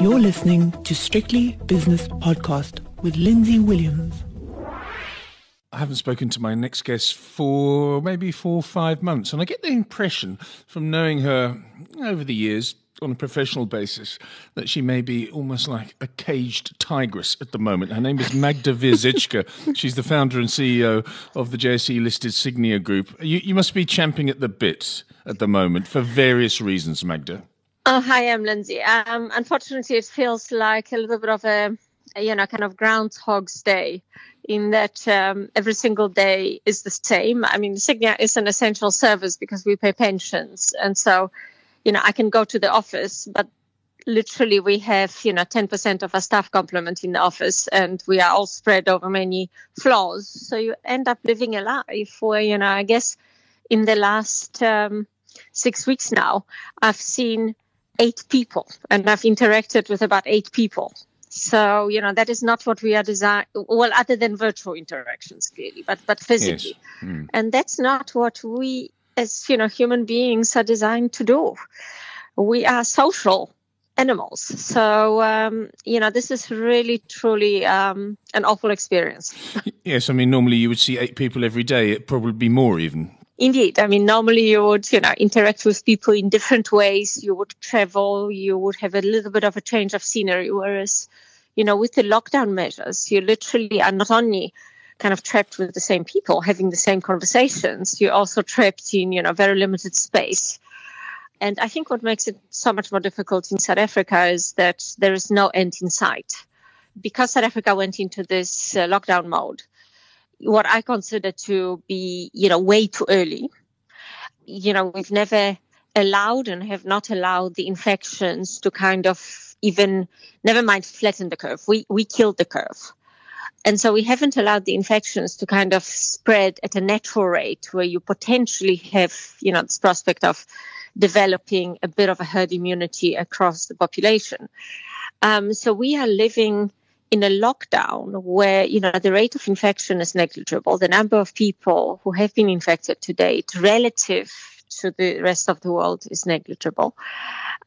You're listening to Strictly Business Podcast with Lindsay Williams. I haven't spoken to my next guest for maybe 4 or 5 months, and I get the impression from knowing her over the years on a professional basis that she may be almost like a caged tigress at the moment. Her name is Magda Wierzycka. She's the founder and CEO of the JSE-listed Sygnia Group. You must be champing at the bit at the moment for various reasons, Magda. Oh, hi, I'm Lindsay. Unfortunately, it feels like a little bit of a kind of Groundhog's Day, in that every single day is the same. I mean, Sygnia is an essential service because we pay pensions, and so I can go to the office, but literally we have, 10% of our staff complement in the office, and we are all spread over many floors. So you end up living a life where, I guess in the last 6 weeks now, I've seen 8 people and I've interacted with about 8 people. So, that is not what we are designed, well, other than virtual interactions, clearly, but physically. Yes. Mm. And that's not what we as human beings are designed to do. We are social animals. So, this is really, truly an awful experience. Yes, I mean, normally you would see 8 people every day. It'd probably be more even. Indeed. I mean, normally you would, interact with people in different ways. You would travel. You would have a little bit of a change of scenery. Whereas, with the lockdown measures, you literally are not only kind of trapped with the same people, having the same conversations. You're also trapped in, very limited space. And I think what makes it so much more difficult in South Africa is that there is no end in sight. Because South Africa went into this lockdown mode, what I consider to be, way too early. We've never allowed and have not allowed the infections to kind of even, never mind flatten the curve. We killed the curve. And so we haven't allowed the infections to kind of spread at a natural rate where you potentially have, this prospect of developing a bit of a herd immunity across the population. So we are living in a lockdown where, the rate of infection is negligible. The number of people who have been infected to date relative to the rest of the world is negligible.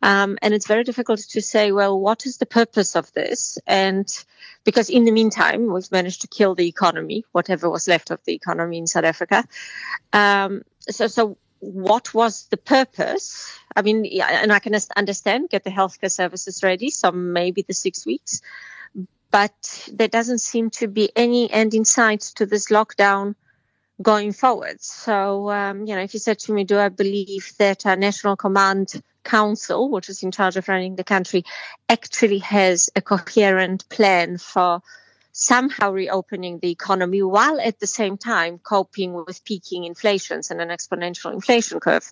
And it's very difficult to say, well, what is the purpose of this? And because in the meantime, we've managed to kill the economy, whatever was left of the economy in South Africa. So what was the purpose? I mean, and I can understand, get the healthcare services ready, so maybe the 6 weeks. But there doesn't seem to be any end in sight to this lockdown going forward. So, if you said to me, do I believe that our National Command Council, which is in charge of running the country, actually has a coherent plan for somehow reopening the economy while at the same time coping with peaking inflations and an exponential inflation curve?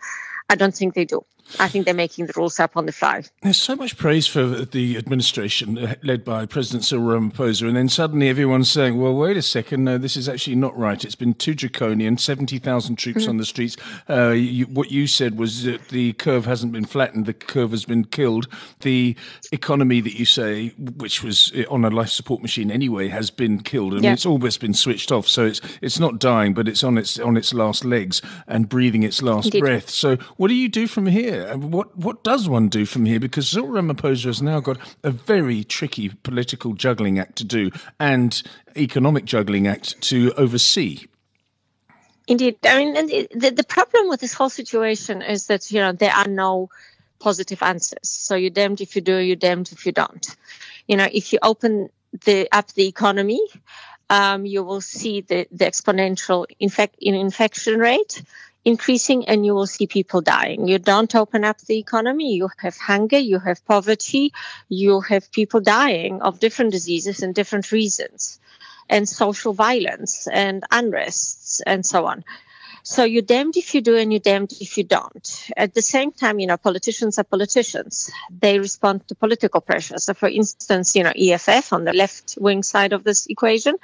I don't think they do. I think they're making the rules up on the fly. There's so much praise for the administration led by President Cyril Ramaphosa, and then suddenly everyone's saying, well, wait a second, no, this is actually not right. It's been too draconian, 70,000 troops on the streets. What you said was that the curve hasn't been flattened, the curve has been killed. The economy that you say, which was on a life support machine anyway, has been killed. I mean, it's almost been switched off, so it's not dying, but it's on its last legs and breathing its last breath. So what do you do from here? What does one do from here? Because Cyril Ramaphosa has now got a very tricky political juggling act to do and economic juggling act to oversee. Indeed. I mean, the problem with this whole situation is that, there are no positive answers. So you're damned if you do, you're damned if you don't. If you open up the economy, you will see the exponential infection rate increasing, and you will see people dying. You don't open up the economy, you have hunger, you have poverty, you have people dying of different diseases and different reasons, and social violence and unrests and so on. So you're damned if you do and you're damned if you don't. At the same time, politicians are politicians. They respond to political pressure. So, for instance, EFF on the left-wing side of this equation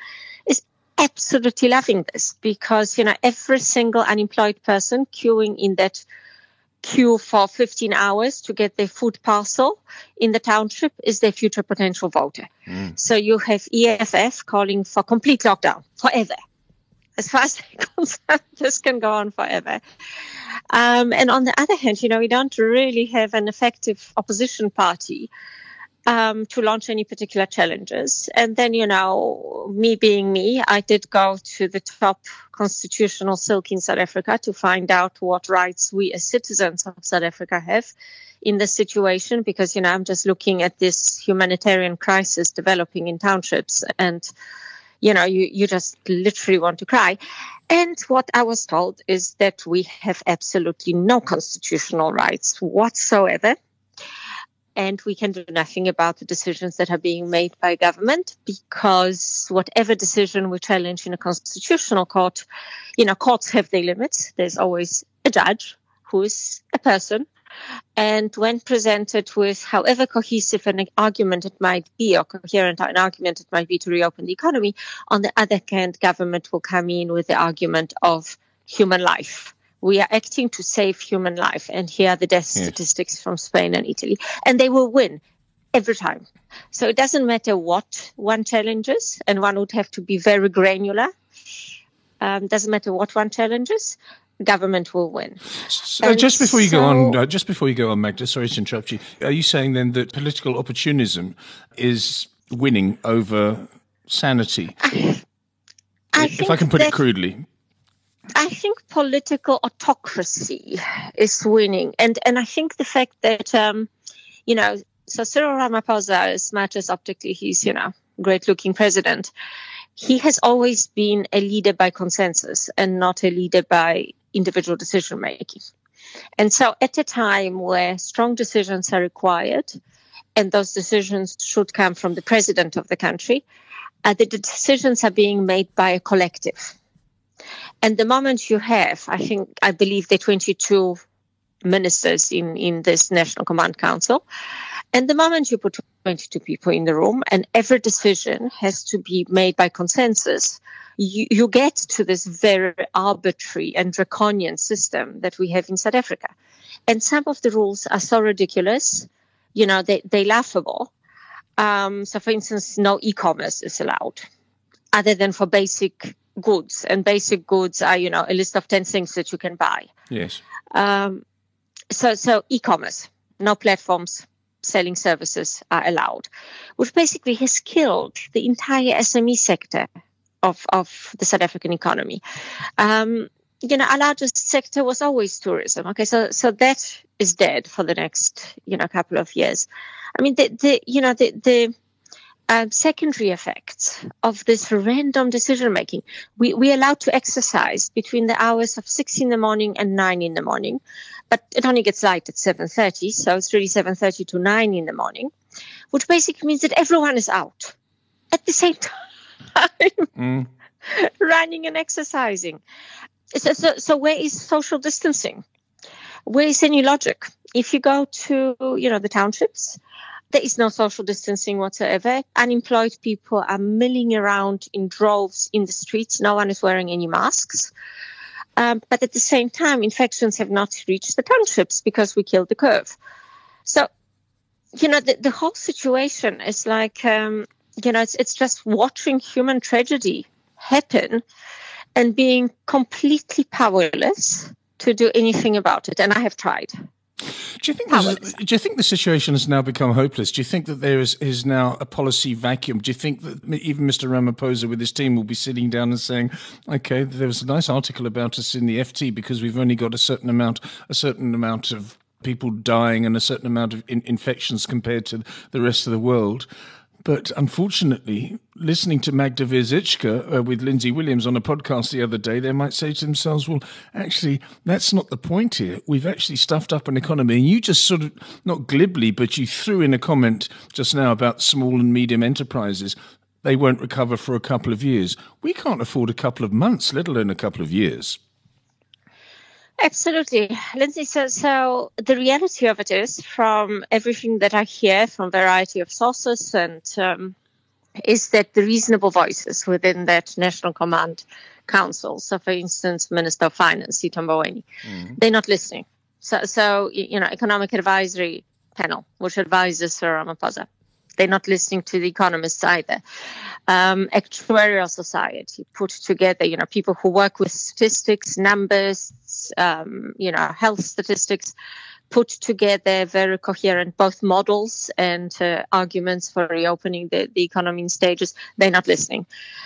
is absolutely loving this because, every single unemployed person queuing in that queue for 15 hours to get their food parcel in the township is their future potential voter. Mm. So you have EFF calling for complete lockdown forever. As far as I'm concerned, this can go on forever. And on the other hand, we don't really have an effective opposition party to launch any particular challenges. And then, you know, me being me, I did go to the top constitutional silk in South Africa to find out what rights we as citizens of South Africa have in this situation, because, you know, I'm just looking at this humanitarian crisis developing in townships and, you know, you just literally want to cry. And what I was told is that we have absolutely no constitutional rights whatsoever. And we can do nothing about the decisions that are being made by government, because whatever decision we challenge in a constitutional court, you know, courts have their limits. There's always a judge who is a person. And when presented with however cohesive an argument it might be, or coherent an argument it might be to reopen the economy, on the other hand, government will come in with the argument of human life. We are acting to save human life. And here are the death statistics from Spain and Italy. And they will win every time. So it doesn't matter what one challenges, and one would have to be very granular. Doesn't matter what one challenges. Government will win. So just before you go on, Magda, sorry to interrupt you. Are you saying then that political opportunism is winning over sanity? If I can put it crudely. I think political autocracy is winning. And I think the fact that, you know, so Cyril Ramaphosa, as much as optically he's, you know, great-looking president, he has always been a leader by consensus and not a leader by individual decision making. And so at a time where strong decisions are required, and those decisions should come from the president of the country, the decisions are being made by a collective. And the moment you have, I believe there are 22 ministers in this National Command Council, and the moment you put 22 people in the room and every decision has to be made by consensus, you get to this very arbitrary and draconian system that we have in South Africa. And some of the rules are so ridiculous, you know, they're laughable. So, for instance, no e-commerce is allowed other than for basic goods. And basic goods are, you know, a list of 10 things that you can buy. Yes. So e-commerce, no platforms selling services are allowed, which basically has killed the entire SME sector of the South African economy. You know, our largest sector was always tourism. Okay, so that is dead for the next, you know, couple of years. I mean, the secondary effects of this random decision making. We're allowed to exercise between the hours of 6 a.m. and 9 a.m, but it only gets light at 7:30. So it's really 7:30 to 9 a.m, which basically means that everyone is out at the same time. Running and exercising. So where is social distancing? Where is any logic? If you go to, you know, the townships, there is no social distancing whatsoever. Unemployed people are milling around in droves in the streets. No one is wearing any masks. But at the same time, infections have not reached the townships because we killed the curve. So, you know, the whole situation is like... you know, it's just watching human tragedy happen and being completely powerless to do anything about it. And I have tried. Do you think the situation has now become hopeless? Do you think that there is now a policy vacuum? Do you think that even Mr. Ramaphosa with his team will be sitting down and saying, OK, there was a nice article about us in the FT because we've only got a certain amount of people dying and a certain amount of infections compared to the rest of the world? But unfortunately, listening to Magda Wierzycka with Lindsay Williams on a podcast the other day, they might say to themselves, well, actually, that's not the point here. We've actually stuffed up an economy. And you just sort of, not glibly, but you threw in a comment just now about small and medium enterprises. They won't recover for a couple of years. We can't afford a couple of months, let alone a couple of years. Absolutely. Lindsay, so the reality of it is, from everything that I hear from a variety of sources, and is that the reasonable voices within that National Command Council, so for instance, Minister of Finance, Tito Mboweni, they're not listening. So, you know, Economic Advisory Panel, which advises Sir Ramaphosa, they're not listening to the economists either. Actuarial Society put together, you know, people who work with statistics, numbers, you know, health statistics, put together very coherent both models and arguments for reopening the economy in stages, they're not listening.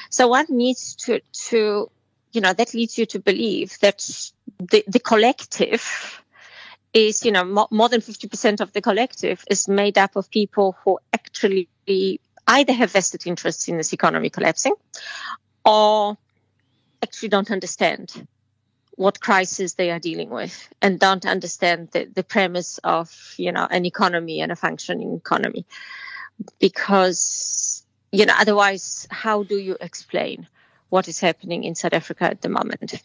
So one needs to you know, that leads you to believe that the collective is, you know, more than 50% of the collective is made up of people who actually either have vested interests in this economy collapsing or actually don't understand what crisis they are dealing with and don't understand the premise of, you know, an economy and a functioning economy. Because, you know, otherwise, how do you explain what is happening in South Africa at the moment?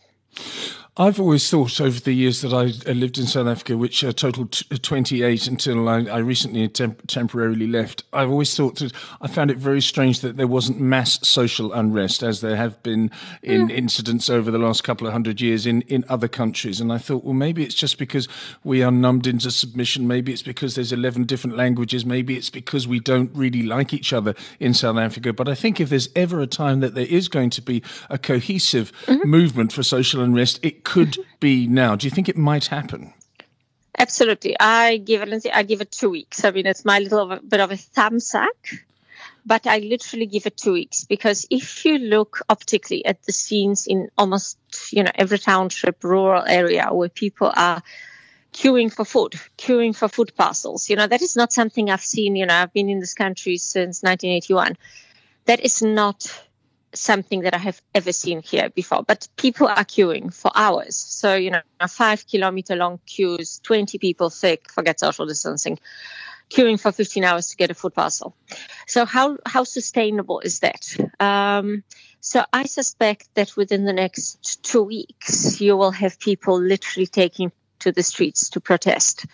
I've always thought over the years that I lived in South Africa, which totaled 28 until I recently temporarily left. I've always thought that I found it very strange that there wasn't mass social unrest, as there have been in incidents over the last couple of hundred years in other countries. And I thought, well, maybe it's just because we are numbed into submission. Maybe it's because there's 11 different languages. Maybe it's because we don't really like each other in South Africa. But I think if there's ever a time that there is going to be a cohesive movement for social unrest, it could be now. Do you think it might happen? Absolutely. I give it 2 weeks. I mean, it's my little bit of a thumbsuck, but I literally give it 2 weeks, because if you look optically at the scenes in almost, you know, every township, rural area where people are queuing for food, queuing for food parcels, you know, that is not something I've seen. You know, I've been in this country since 1981. That is not something that I have ever seen here before, but people are queuing for hours. So, you know, 5 kilometer long queues, 20 people thick, forget social distancing, queuing for 15 hours to get a food parcel. So how sustainable is that? So I suspect that within the next 2 weeks, you will have people literally taking to the streets to protest.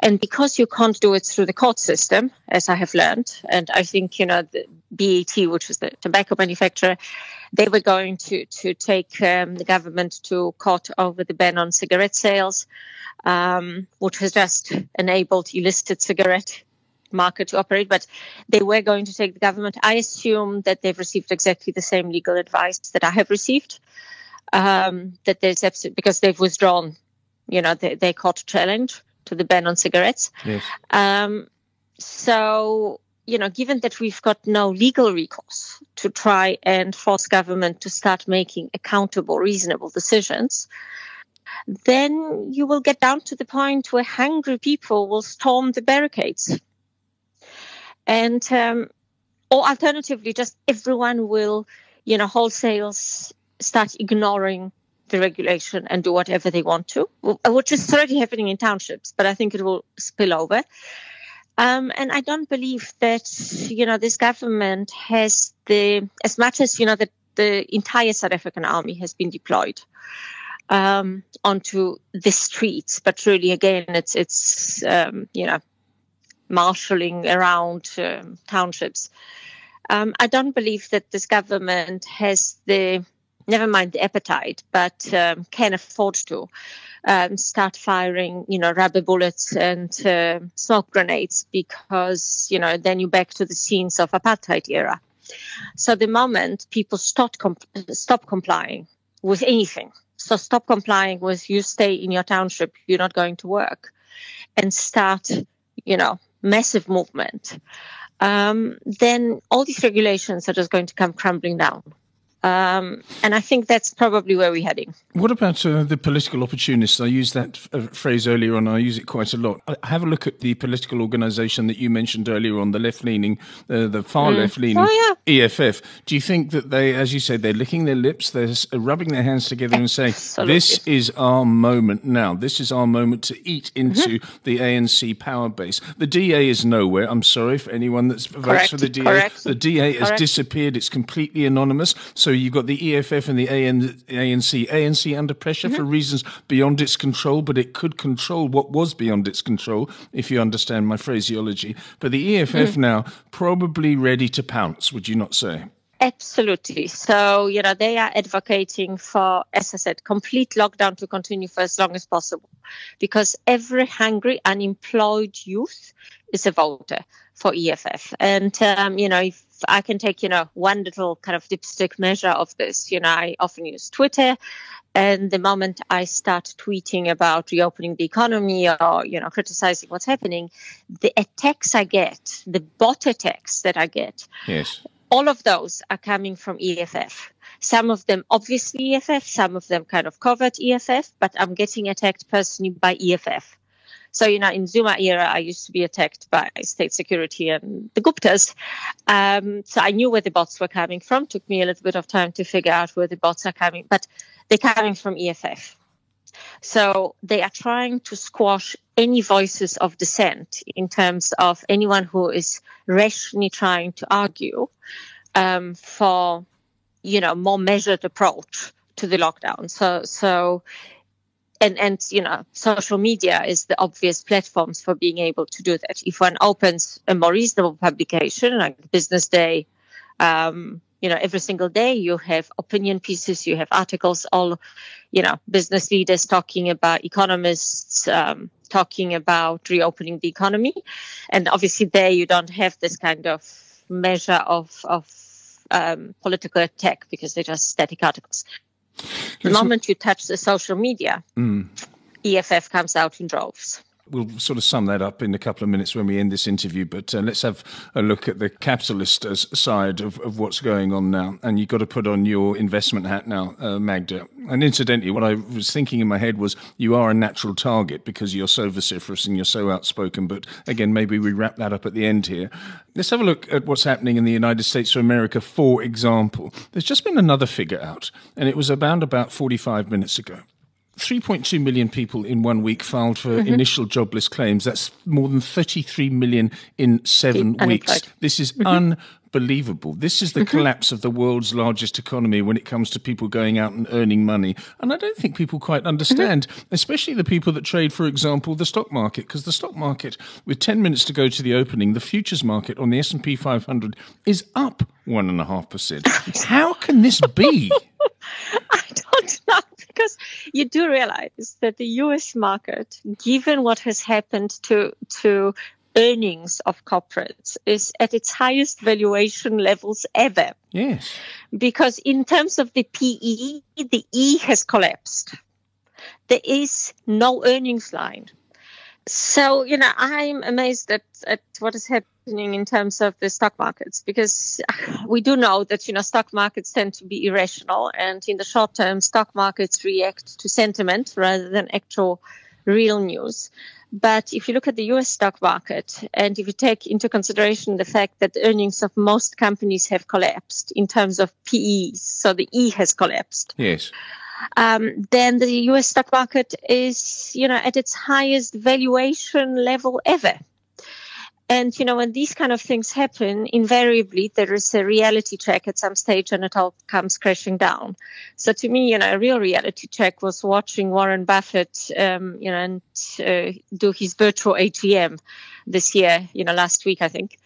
And because you can't do it through the court system, as I have learned, and I think, you know, the BAT, which was the tobacco manufacturer, they were going to take the government to court over the ban on cigarette sales, which has just enabled illicit cigarette market to operate, but they were going to take the government. I assume that they've received exactly the same legal advice that I have received, that there's absolutely, because they've withdrawn, you know, they caught a challenge to the ban on cigarettes. Yes. So, you know, given that we've got no legal recourse to try and force government to start making accountable, reasonable decisions, then you will get down to the point where hungry people will storm the barricades. And, or alternatively, just everyone will, you know, wholesale start ignoring the regulation and do whatever they want to, which is already happening in townships, but I think it will spill over. And I don't believe that, you know, this government has as much as, you know, the entire South African army has been deployed onto the streets, but really, again, it's you know, marshalling around townships. I don't believe that this government has never mind the appetite, but can afford to start firing, you know, rubber bullets and smoke grenades, because, you know, then you're back to the scenes of apartheid era. So the moment people stop complying with anything, so stop complying with you stay in your township, you're not going to work, and start, you know, massive movement, then all these regulations are just going to come crumbling down. And I think that's probably where we're heading. What about the political opportunists? I used that phrase earlier on. I use it quite a lot. I have a look at the political organisation that you mentioned earlier on, the left-leaning, the far left-leaning EFF. Do you think that they, as you said, they're licking their lips, they're rubbing their hands together and saying, this is our moment now. This is our moment to eat into the ANC power base. The DA is nowhere. I'm sorry for anyone that votes for the DA. Correct. The DA has disappeared. It's completely anonymous. So you've got the EFF and the ANC. ANC under pressure for reasons beyond its control, but it could control what was beyond its control, if you understand my phraseology. But the EFF now probably ready to pounce, would you not say? Absolutely. So, you know, they are advocating for, as I said, complete lockdown to continue for as long as possible, because every hungry, unemployed youth is a voter for EFF. And, you know, if I can take, one little kind of dipstick measure of this. I often use Twitter. And the moment I start tweeting about reopening the economy or, criticizing what's happening, the attacks I get, the bot attacks that I get, yes, all of those are coming from EFF. Some of them obviously EFF, some of them kind of covert EFF, but I'm getting attacked personally by EFF. So, in Zuma era, I used to be attacked by state security and the Guptas. So I knew where the bots were coming from. Took me a little bit of time to figure out where the bots are coming, but they're coming from EFF. So they are trying to squash any voices of dissent in terms of anyone who is rationally trying to argue for, more measured approach to the lockdown. And social media is the obvious platforms for being able to do that. If one opens a more reasonable publication like Business Day, every single day you have opinion pieces, you have articles, all, business leaders talking about economists, talking about reopening the economy. And obviously there you don't have this kind of measure of political attack because they're just static articles. The moment you touch the social media, EFF comes out in droves. We'll sort of sum that up in a couple of minutes when we end this interview, but let's have a look at the capitalist side of what's going on now. And you've got to put on your investment hat now, Magda. And incidentally, what I was thinking in my head was you are a natural target because you're so vociferous and you're so outspoken. But again, maybe we wrap that up at the end here. Let's have a look at what's happening in the United States of America, for example. There's just been another figure out, and it was about 45 minutes ago. 3.2 million people in 1 week filed for initial jobless claims. That's more than 33 million in 7 weeks. This is unbelievable. This is the collapse of the world's largest economy when it comes to people going out and earning money. And I don't think people quite understand, especially the people that trade, for example, the stock market, because the stock market, with 10 minutes to go to the opening, the futures market on the S&P 500 is up 1.5%. How can this be? I don't know, because you do realize that the U.S. market, given what has happened to earnings of corporates, is at its highest valuation levels ever. Yes. Because in terms of the PE, the E has collapsed. There is no earnings line. So, I'm amazed at what has happened in terms of the stock markets, because we do know that, stock markets tend to be irrational. And in the short term, stock markets react to sentiment rather than actual real news. But if you look at the U.S. stock market, and if you take into consideration the fact that the earnings of most companies have collapsed in terms of PEs, so the E has collapsed. Yes. Then the U.S. stock market is, at its highest valuation level ever. And, when these kind of things happen, invariably there is a reality check at some stage and it all comes crashing down. So to me, a real reality check was watching Warren Buffett, do his virtual AGM this year, last week, I think.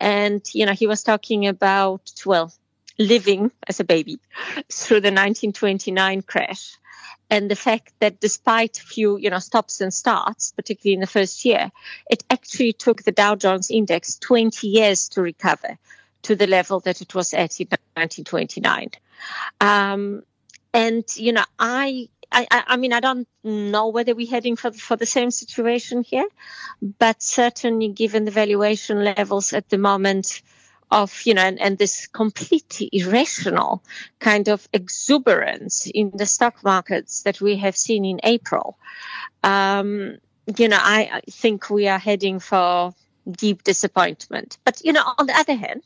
And, he was talking about, living as a baby through the 1929 crash. And the fact that despite few, stops and starts, particularly in the first year, it actually took the Dow Jones index 20 years to recover to the level that it was at in 1929. I mean, I don't know whether we're heading for the same situation here, but certainly given the valuation levels at the moment of, and this completely irrational kind of exuberance in the stock markets that we have seen in April, I think we are heading for deep disappointment. But, on the other hand,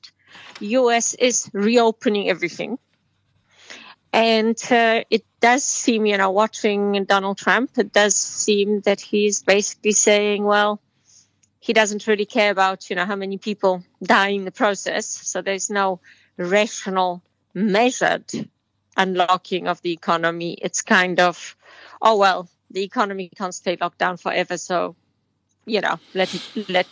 U.S. is reopening everything. And it does seem, watching Donald Trump, it does seem that he's basically saying, well, he doesn't really care about, how many people die in the process. So there's no rational, measured unlocking of the economy. It's kind of, oh, well, the economy can't stay locked down forever. So, let it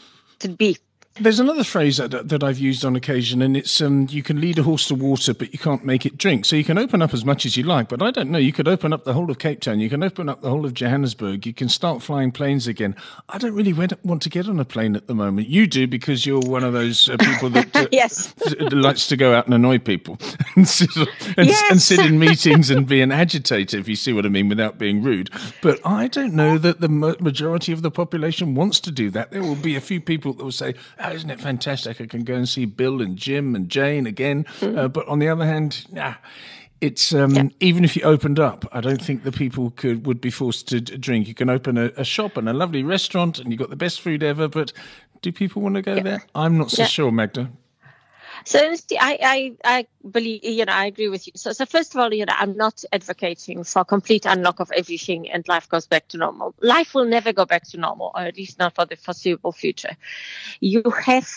be. There's another phrase that I've used on occasion, and it's you can lead a horse to water, but you can't make it drink. So you can open up as much as you like, but I don't know. You could open up the whole of Cape Town. You can open up the whole of Johannesburg. You can start flying planes again. I don't really want to get on a plane at the moment. You do, because you're one of those people that yes. Likes to go out and annoy people and sit in meetings and be an agitator, if you see what I mean, without being rude. But I don't know that the majority of the population wants to do that. There will be a few people that will say, oh, isn't it fantastic? I can go and see Bill and Jim and Jane again. But on the other hand, it's even if you opened up, I don't think the people would be forced to drink. You can open a shop and a lovely restaurant and you've got the best food ever. But do people want to go there? I'm not so sure, Magda. So I believe, I agree with you. So first of all, I'm not advocating for complete unlock of everything and life goes back to normal. Life will never go back to normal, or at least not for the foreseeable future. You have,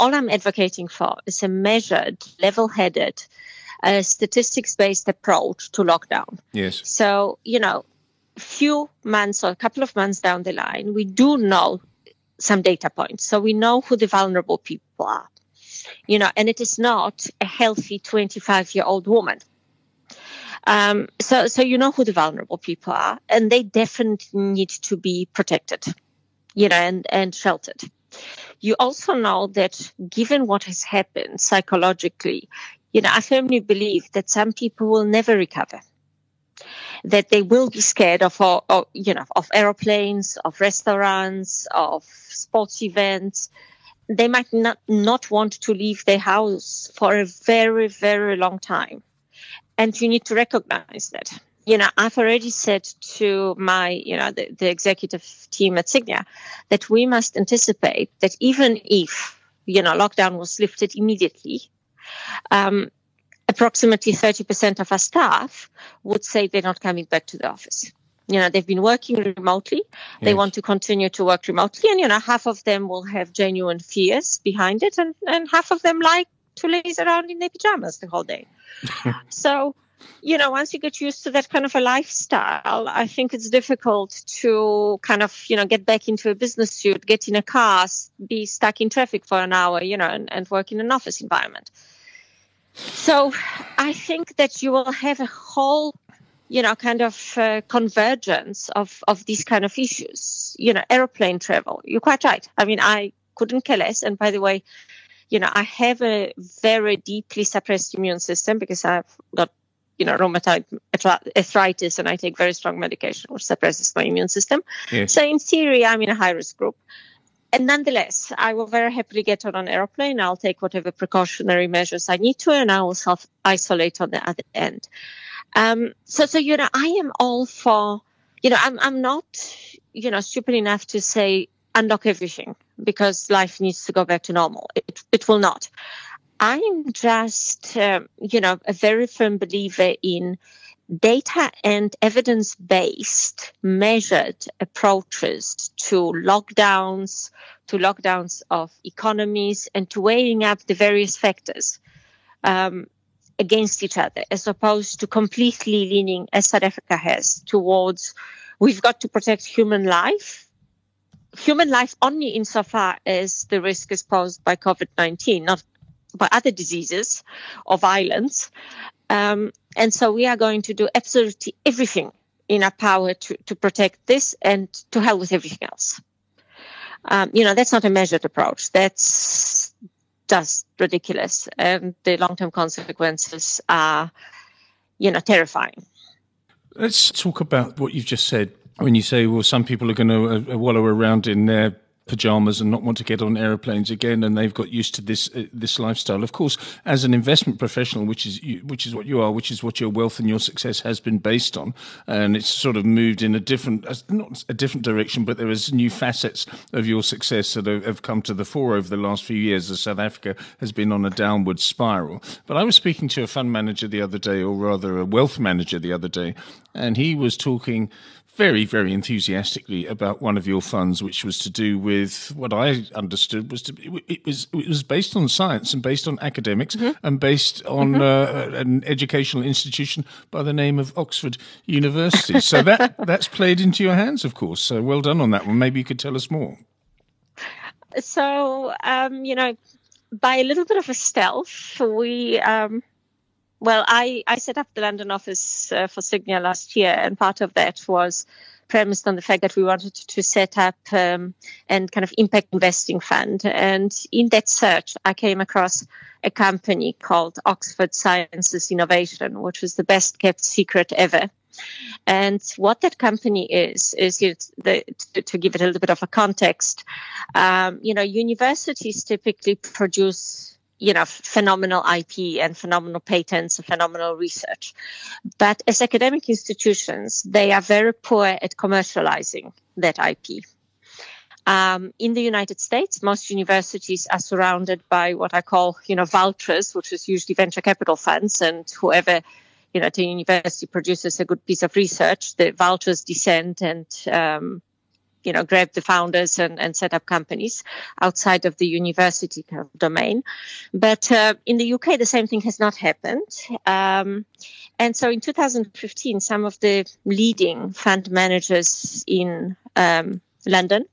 all I'm advocating for is a measured, level-headed, statistics-based approach to lockdown. Yes. So, few months or a couple of months down the line, we do know some data points. So we know who the vulnerable people are. And it is not a healthy 25-year-old woman. So you know who the vulnerable people are, and they definitely need to be protected, and sheltered. You also know that given what has happened psychologically, I firmly believe that some people will never recover, that they will be scared of aeroplanes, of restaurants, of sports events. They might not want to leave their house for a very, very long time. And you need to recognize that. I've already said to my, the executive team at Sygnia that we must anticipate that even if, lockdown was lifted immediately, approximately 30% of our staff would say they're not coming back to the office. They've been working remotely. They want to continue to work remotely. And, half of them will have genuine fears behind it. And half of them like to laze around in their pajamas the whole day. So, once you get used to that kind of a lifestyle, I think it's difficult to kind of, get back into a business suit, get in a car, be stuck in traffic for an hour, and work in an office environment. So I think that you will have a whole convergence of these kind of issues, airplane travel. You're quite right. I mean, I couldn't care less. And by the way, I have a very deeply suppressed immune system because I've got, rheumatoid arthritis and I take very strong medication which suppresses my immune system. Yes. So in theory, I'm in a high-risk group. And nonetheless, I will very happily get on an airplane. I'll take whatever precautionary measures I need to, and I will self-isolate on the other end. I am all for, I'm not, stupid enough to say unlock everything because life needs to go back to normal. It will not. I'm just, a very firm believer in data and evidence-based measured approaches to lockdowns, of economies, and to weighing up the various factors, against each other, as opposed to completely leaning, as South Africa has, towards we've got to protect human life only insofar as the risk is posed by COVID-19, not by other diseases or violence. And so we are going to do absolutely everything in our power to protect this and to hell with everything else. That's not a measured approach. That's just ridiculous, and the long-term consequences are, terrifying. Let's talk about what you've just said. When you say, well, some people are going to wallow around in their pajamas and not want to get on airplanes again, and they've got used to this lifestyle. Of course, as an investment professional, which is what you are, which is what your wealth and your success has been based on, and it's sort of moved in not a different direction, but there is new facets of your success that have come to the fore over the last few years as South Africa has been on a downward spiral. But I was speaking to a fund manager the other day, or rather a wealth manager the other day, and he was talking very, very enthusiastically about one of your funds, which was to do with what I understood was based on science and based on academics and based on an educational institution by the name of Oxford University. So that's played into your hands, of course. So well done on that one. Maybe you could tell us more. So, by a little bit of a stealth, we... I set up the London office for Sygnia last year, and part of that was premised on the fact that we wanted to set up an kind of impact investing fund. And in that search, I came across a company called Oxford Sciences Innovation, which was the best kept secret ever. And what that company is, to give it a little bit of a context, universities typically produce phenomenal IP and phenomenal patents and phenomenal research. But as academic institutions, they are very poor at commercializing that IP. In the United States, most universities are surrounded by what I call, vultures, which is usually venture capital funds, and whoever, at a university produces a good piece of research, the vultures descend and, grab the founders and set up companies outside of the university kind of domain. But in the UK, the same thing has not happened. And so in 2015, some of the leading fund managers in London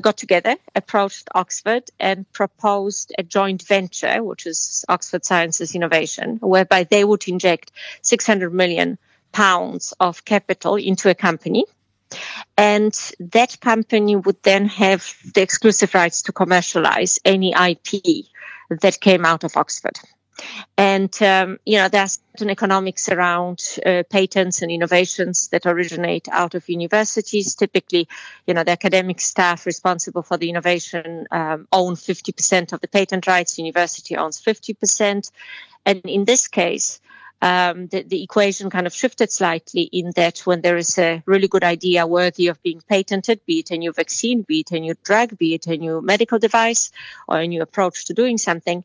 got together, approached Oxford, and proposed a joint venture, which is Oxford Sciences Innovation, whereby they would inject £600 million of capital into a company. And that company would then have the exclusive rights to commercialize any IP that came out of Oxford. And, there are certain economics around patents and innovations that originate out of universities. Typically, the academic staff responsible for the innovation own 50% of the patent rights. University owns 50%. And in this case, the equation kind of shifted slightly in that when there is a really good idea worthy of being patented, be it a new vaccine, be it a new drug, be it a new medical device, or a new approach to doing something,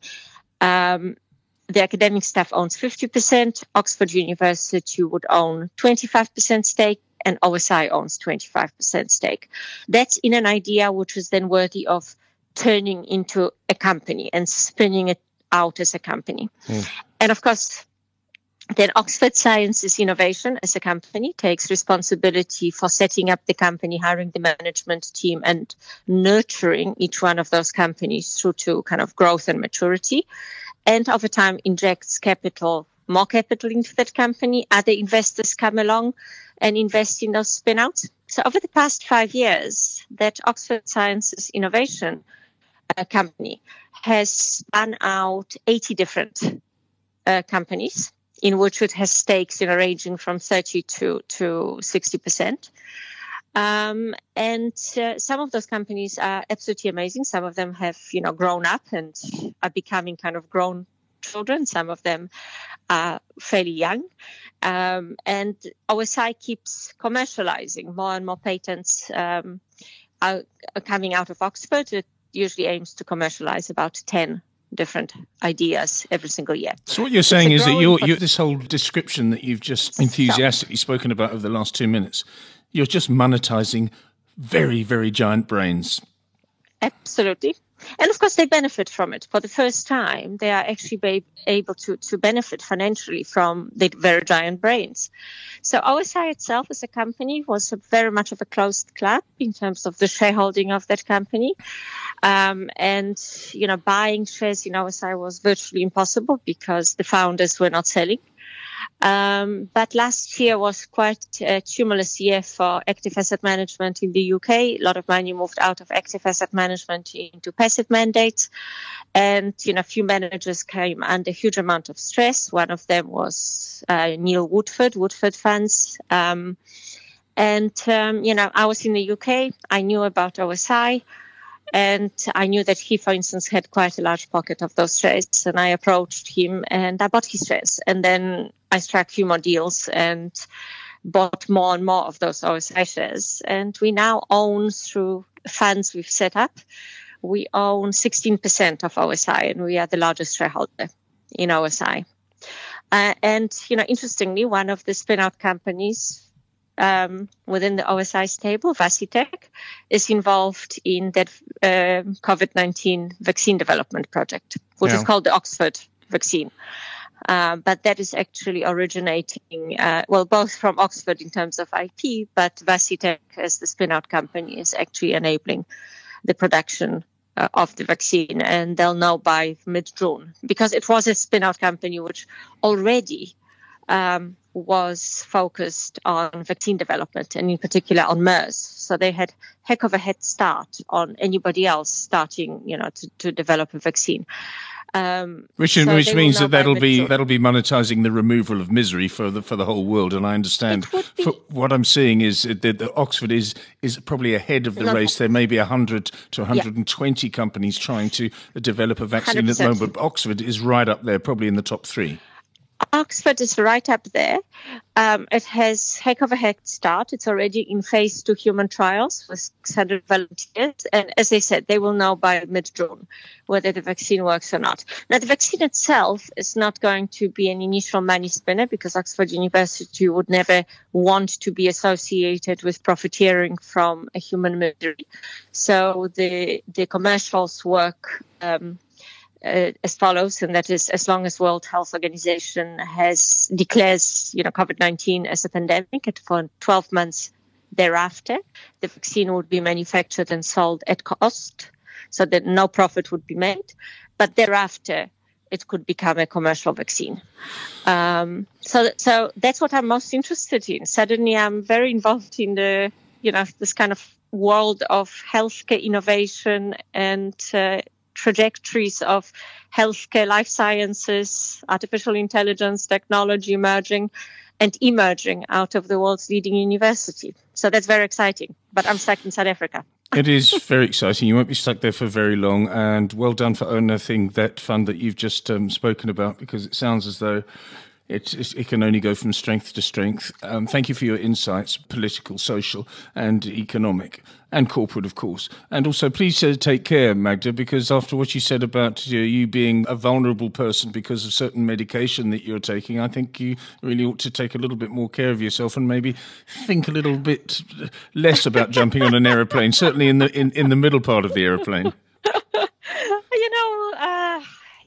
the academic staff owns 50%, Oxford University would own 25% stake, and OSI owns 25% stake. That's in an idea which is then worthy of turning into a company and spinning it out as a company. Mm. And of course, then Oxford Sciences Innovation as a company takes responsibility for setting up the company, hiring the management team, and nurturing each one of those companies through to kind of growth and maturity. And over time injects capital, more capital into that company. Other investors come along and invest in those spin-outs. So over the past 5 years, that Oxford Sciences Innovation company has spun out 80 different companies, in which it has stakes, ranging from 30 to 60%. And some of those companies are absolutely amazing. Some of them have, grown up and are becoming kind of grown children. Some of them are fairly young. And OSI keeps commercializing more and more patents are coming out of Oxford. It usually aims to commercialize about 10 different ideas every single year. So what you're saying is that you're this whole description that you've just enthusiastically spoken about over the last 2 minutes, you're just monetizing very, very giant brains. Absolutely. And of course, they benefit from it. For the first time, they are actually able to benefit financially from the very giant brains. So OSI itself as a company was very much of a closed club in terms of the shareholding of that company. Buying shares in OSI was virtually impossible because the founders were not selling. But last year was quite a tumultuous year for active asset management in the UK. A lot of money moved out of active asset management into passive mandates. And, a few managers came under a huge amount of stress. One of them was Neil Woodford, Woodford Funds. I was in the UK. I knew about OSI. And I knew that he, for instance, had quite a large pocket of those shares. And I approached him and I bought his shares. And then I struck a few more deals and bought more and more of those OSI shares. And we now own, through funds we've set up, we own 16% of OSI, and we are the largest shareholder in OSI. Interestingly, one of the spin-out companies within the OSI stable, Vaccitech, is involved in that COVID-19 vaccine development project, which is called the Oxford vaccine. But that is actually originating, both from Oxford in terms of IP, but Vaccitech as the spin-out company is actually enabling the production of the vaccine, and they'll know by mid-June, because it was a spin-out company which already was focused on vaccine development, and in particular on MERS. So they had heck of a head start on anybody else starting, to develop a vaccine. Which means that that'll be monetizing the removal of misery for the whole world. And I understand what I'm seeing is that the Oxford is probably ahead of the race. There may be 100 to 120 companies trying to develop a vaccine 100%. At the moment, but Oxford is right up there, probably in the top three. Oxford is right up there. It has heck of a head start. It's already in phase 2 human trials with 600 volunteers. And as I said, they will know by mid-June whether the vaccine works or not. Now, the vaccine itself is not going to be an initial money spinner, because Oxford University would never want to be associated with profiteering from a human misery. So the commercials work as follows, and that is, as long as World Health Organization declares COVID-19 as a pandemic, and for 12 months thereafter, the vaccine would be manufactured and sold at cost, so that no profit would be made. But thereafter, it could become a commercial vaccine. So that's what I'm most interested in. Suddenly, I'm very involved in the this kind of world of healthcare innovation and trajectories of healthcare, life sciences, artificial intelligence, technology emerging and emerging out of the world's leading university. So that's very exciting. But I'm stuck in South Africa. It is very exciting. You won't be stuck there for very long. And well done for unearthing that fund that you've just spoken about, because it sounds as though it can only go from strength to strength. Thank you for your insights, political, social, and economic, and corporate, of course. And also, please take care, Magda, because after what you said about you being a vulnerable person because of certain medication that you're taking, I think you really ought to take a little bit more care of yourself and maybe think a little bit less about jumping on an aeroplane, certainly in the middle part of the aeroplane.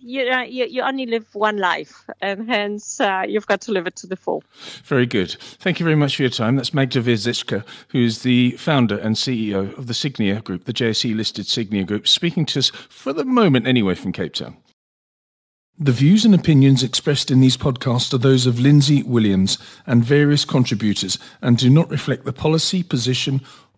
You only live one life, and hence you've got to live it to the full. Very good. Thank you very much for your time. That's Magda Wierzycka, who is the founder and CEO of the Sygnia Group, the JSE-listed Sygnia Group, speaking to us for the moment anyway from Cape Town. The views and opinions expressed in these podcasts are those of Lindsay Williams and various contributors and do not reflect the policy, position